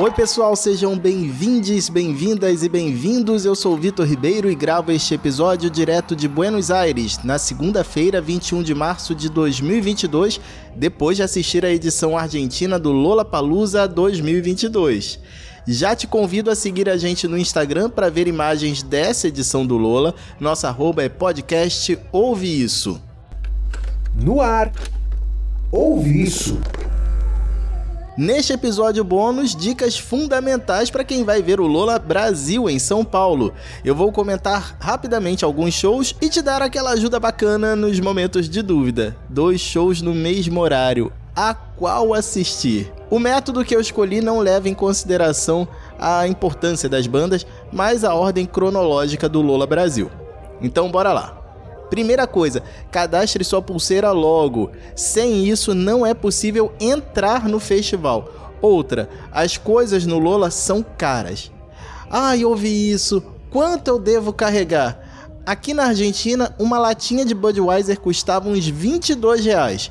Oi pessoal, sejam bem-vindes, bem-vindas e bem-vindos, eu sou o Vitor Ribeiro e gravo este episódio direto de Buenos Aires, na segunda-feira, 21 de março de 2022, depois de assistir a edição argentina do Lollapalooza 2022. Já te convido a seguir a gente no Instagram para ver imagens dessa edição do Lolla. Nossa arroba é podcast Ouve Isso. No ar, Ouve Isso. Neste episódio bônus, dicas fundamentais para quem vai ver o Lolla Brasil em São Paulo. Eu vou comentar rapidamente alguns shows e te dar aquela ajuda bacana nos momentos de dúvida. 2 shows no mesmo horário. A qual assistir? O método que eu escolhi não leva em consideração a importância das bandas, mas a ordem cronológica do Lolla Brasil. Então bora lá. Primeira coisa, cadastre sua pulseira logo. Sem isso não é possível entrar no festival. Outra, as coisas no Lolla são caras. Ai, ouvi isso. Quanto eu devo carregar? Aqui na Argentina, uma latinha de Budweiser custava uns R$22.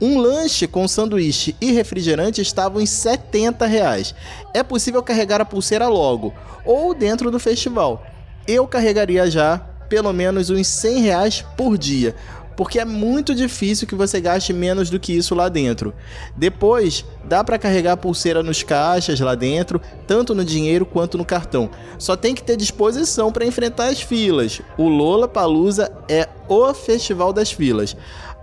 Um lanche com sanduíche e refrigerante estava uns R$70. É possível carregar a pulseira logo, ou dentro do festival. Eu carregaria já pelo menos uns R$100 por dia, porque é muito difícil que você gaste menos do que isso lá dentro. Depois, dá para carregar a pulseira nos caixas lá dentro, tanto no dinheiro quanto no cartão. Só tem que ter disposição para enfrentar as filas. O Lollapalooza é o festival das filas.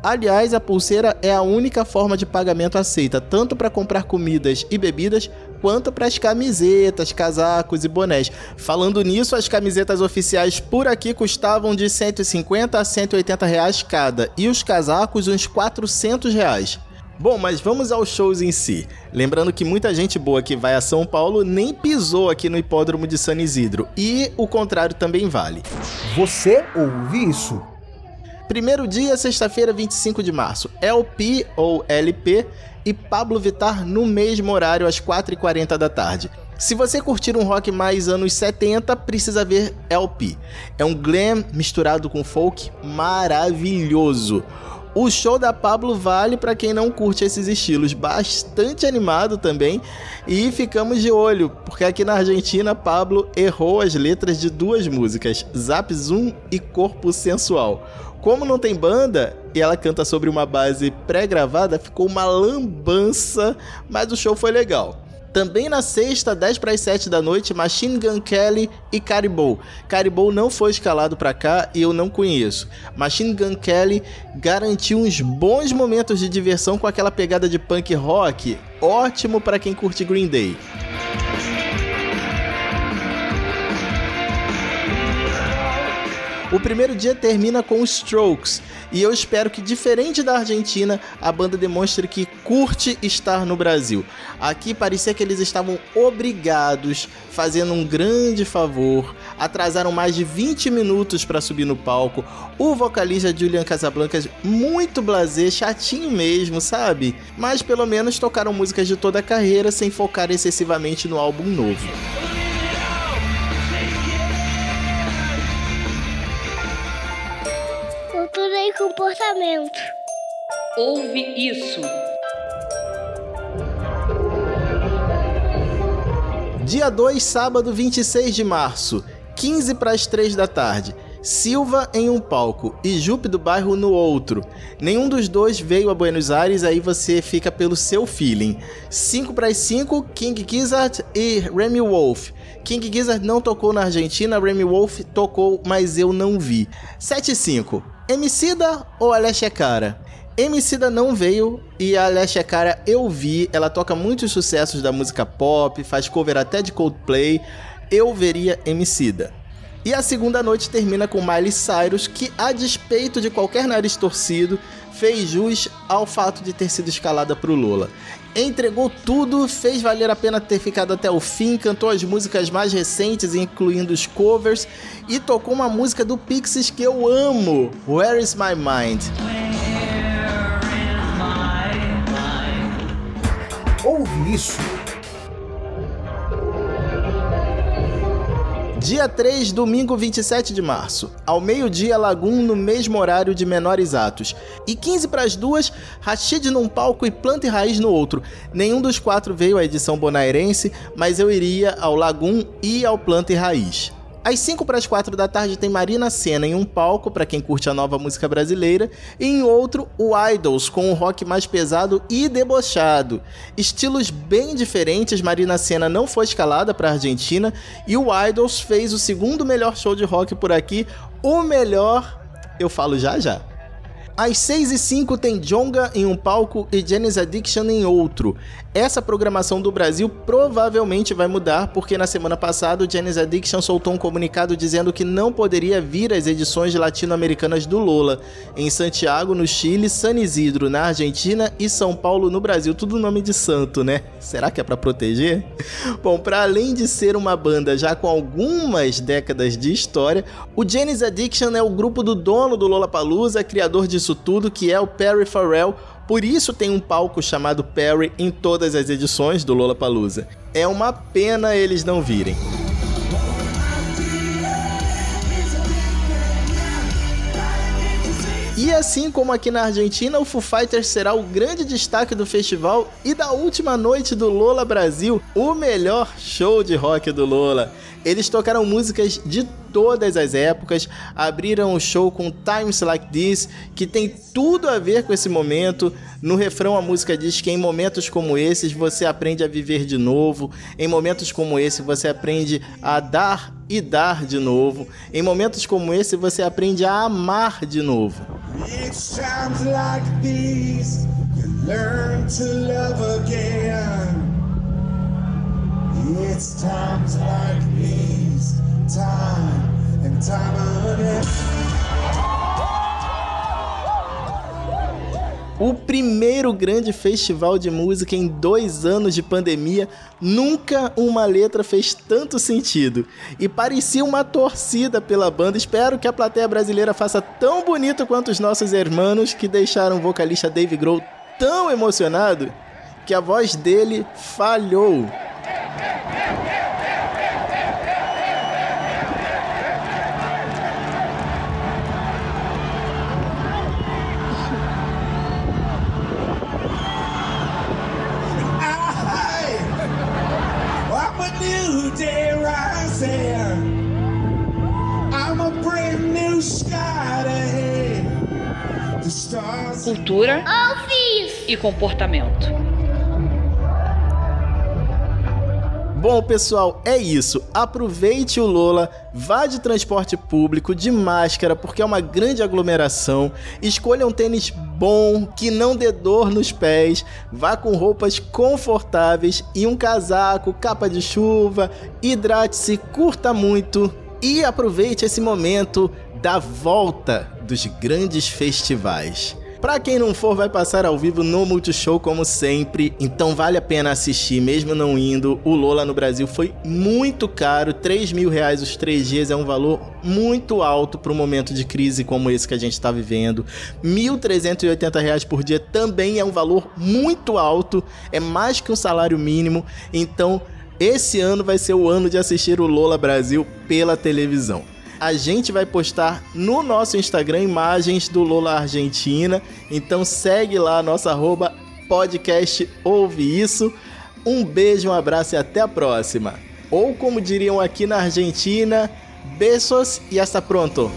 Aliás, a pulseira é a única forma de pagamento aceita, tanto para comprar comidas e bebidas, quanto para as camisetas, casacos e bonés. Falando nisso, as camisetas oficiais por aqui custavam de R$150 a R$180 cada, e os casacos uns R$400. Bom, mas vamos aos shows em si. Lembrando que muita gente boa que vai a São Paulo nem pisou aqui no hipódromo de San Isidro, e o contrário também vale. Você ouve isso? Primeiro dia, sexta-feira, 25 de março, LP ou LP e Pablo Vittar no mesmo horário, às 4h40 da tarde. Se você curtir um rock mais anos 70, precisa ver LP. É um glam misturado com folk maravilhoso. O show da Pablo vale para quem não curte esses estilos, bastante animado também, e ficamos de olho, porque aqui na Argentina Pablo errou as letras de 2 músicas, Zap Zoom e Corpo Sensual. Como não tem banda, e ela canta sobre uma base pré-gravada, ficou uma lambança, mas o show foi legal. Também na sexta, 6:50 da noite, Machine Gun Kelly e Caribou. Caribou não foi escalado pra cá e eu não conheço. Machine Gun Kelly garantiu uns bons momentos de diversão com aquela pegada de punk rock, ótimo pra quem curte Green Day. O primeiro dia termina com os Strokes, e eu espero que, diferente da Argentina, a banda demonstre que curte estar no Brasil. Aqui parecia que eles estavam obrigados, fazendo um grande favor, atrasaram mais de 20 minutos para subir no palco. O vocalista Julian Casablancas, muito blasé, chatinho mesmo, sabe? Mas pelo menos tocaram músicas de toda a carreira sem focar excessivamente no álbum novo. Comportamento. Ouve isso. Dia 2, sábado, 26 de março, 2:45 da tarde. Silva em um palco e Jupe do Bairro no outro. Nenhum dos dois veio a Buenos Aires, aí você fica pelo seu feeling. 5:05, King Gizzard e Remy Wolf. King Gizzard não tocou na Argentina, Remy Wolf tocou, mas eu não vi. 7:05, Emicida ou Alessia Cara? Emicida não veio e a Alessia Cara eu vi, ela toca muitos sucessos da música pop, faz cover até de Coldplay, eu veria Emicida. E a segunda noite termina com Miley Cyrus, que, a despeito de qualquer nariz torcido, fez jus ao fato de ter sido escalada para o Lolla. Entregou tudo, fez valer a pena ter ficado até o fim, cantou as músicas mais recentes, incluindo os covers, e tocou uma música do Pixies que eu amo, Where Is My Mind? Ouve isso! Dia 3, domingo 27 de março. Ao meio-dia, Lagum, no mesmo horário de Menores Atos. E 13 para as 2, Rashid num palco e Planta e Raiz no outro. Nenhum dos quatro veio à edição bonairense, mas eu iria ao Lagum e ao Planta e Raiz. Às 5 para as 4 da tarde tem Marina Sena em um palco, para quem curte a nova música brasileira, e em outro, o Idols, com um rock mais pesado e debochado. Estilos bem diferentes, Marina Sena não foi escalada para a Argentina, e o Idols fez o segundo melhor show de rock por aqui, o melhor, eu falo já já. Às 6h05 tem Djonga em um palco e Genesis Addiction em outro. Essa programação do Brasil provavelmente vai mudar, porque na semana passada o Genesis Addiction soltou um comunicado dizendo que não poderia vir às edições latino-americanas do Lola, em Santiago, no Chile, San Isidro, na Argentina e São Paulo, no Brasil. Tudo nome de santo, né? Será que é pra proteger? Bom, pra além de ser uma banda já com algumas décadas de história, o Genesis Addiction é o grupo do dono do Lollapalooza, criador de tudo, que é o Perry Farrell, por isso tem um palco chamado Perry em todas as edições do Lollapalooza. É uma pena eles não virem. E assim como aqui na Argentina, o Foo Fighters será o grande destaque do festival e da última noite do Lola Brasil, o melhor show de rock do Lola. Eles tocaram músicas de todas as épocas, abriram o show com Times Like This, que tem tudo a ver com esse momento. No refrão a música diz que em momentos como esses você aprende a viver de novo, em momentos como esse você aprende a dar e dar de novo, em momentos como esse você aprende a amar de novo. It's times like these you learn to love again. It's times like these, time and time again. O primeiro grande festival de música em 2 anos de pandemia, nunca uma letra fez tanto sentido. E parecia uma torcida pela banda. Espero que a plateia brasileira faça tão bonito quanto os nossos hermanos, que deixaram o vocalista Dave Grohl tão emocionado que a voz dele falhou. Cultura e comportamento. Bom, pessoal, é isso. Aproveite o Lola, vá de transporte público, de máscara, porque é uma grande aglomeração. Escolha um tênis bom, que não dê dor nos pés. Vá com roupas confortáveis e um casaco, capa de chuva. Hidrate-se, curta muito e aproveite esse momento da volta dos grandes festivais. Pra quem não for, vai passar ao vivo no Multishow como sempre, então vale a pena assistir, mesmo não indo. O Lola no Brasil foi muito caro, R$3.000 os 3 dias é um valor muito alto para um momento de crise como esse que a gente está vivendo. R$1.380 por dia também é um valor muito alto, é mais que um salário mínimo, então esse ano vai ser o ano de assistir o Lola Brasil pela televisão. A gente vai postar no nosso Instagram imagens do Lola Argentina, então segue lá a nossa @podcast ouve isso. Um beijo, um abraço e até a próxima. Ou como diriam aqui na Argentina, beijos e hasta pronto.